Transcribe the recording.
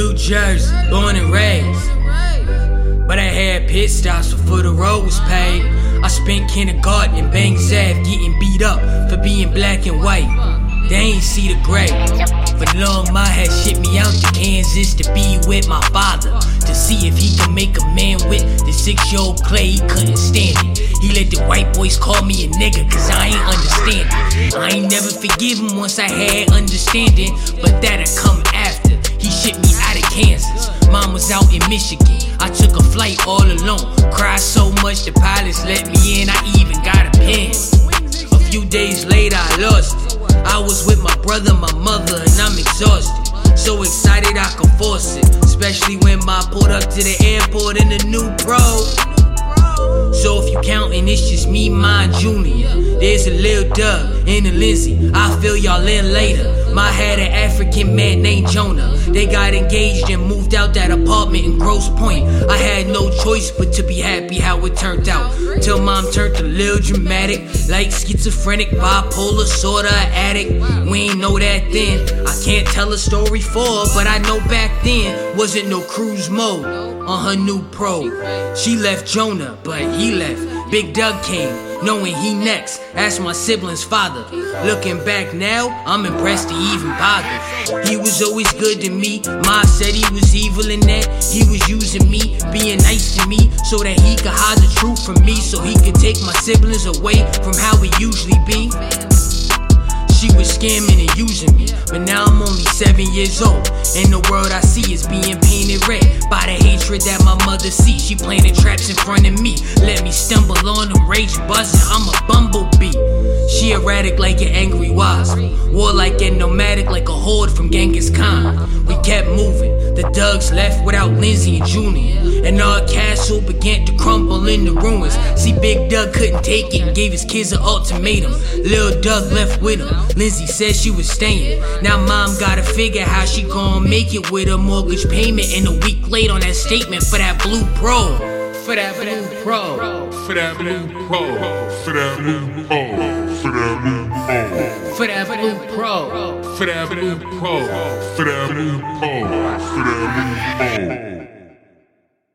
New Jersey, born and raised. But I had pit stops before the road was paved. I spent kindergarten in Bank Zav getting beat up for being black and white. They ain't see the gray. But Lil' Ma had shipped me out to Kansas to be with my father, to see if he could make a man with the 6-year-old Clay. He couldn't stand it. He let the white boys call me a nigga, cause I ain't understand it. I ain't never forgive him once I had understanding, but that'll come after. He shipped me out of Kansas. Mom was out in Michigan. I took a flight all alone. Cried so much the pilots let me in. I even got a pen. A few days later I lost it. I was with my brother, my mother, and I'm exhausted. So excited I could force it. Especially when I pulled up to the airport in the new Probe. So if you countin', it's just me, mine, Junior. There's a Lil Dub and a Lizzie. I'll fill y'all in later. Ma had an African man named Jonah. They got engaged and moved out that apartment in Grosse Pointe. I had no choice but to be happy how it turned out. Till mom turned a little dramatic, like schizophrenic, bipolar, sorta addict. We ain't know that then. I can't tell a story for her, but I know back then wasn't no cruise mode on her new Probe. She left Jonah, but he left. Big Doug came, knowing he next. That's my sibling's father. Looking back now, I'm impressed he even bothered. He was always good to me. Ma said he was evil in that he was using me, being nice to me, so that he could hide the truth from me, so he could take my siblings away from how we usually be. She was scamming and using me, but now I'm only 7 years old, and the world I see is being painted red by the hatred that my mother sees. She planted traps in front of me, let me stumble on them, rage buzzing. I'm a bumblebee. She erratic like an angry wasp, warlike and nomadic like a horde from Genghis Khan. We kept moving. The Dugs left without Lindsay and Junior, and our castle began to crumble in the ruins. See, Big Doug couldn't take it and gave his kids an ultimatum. Lil Doug left with him. Lindsay said she was staying. Now mom gotta figure how she gon' make it with her mortgage payment, and a week late on that statement for that Blue Probe. For that Blue Probe. For that Blue Probe. For that Blue Probe. For that Blue Probe. For that Blue Probe. For that Blue Probe. For that Blue Probe. For that Blue Probe.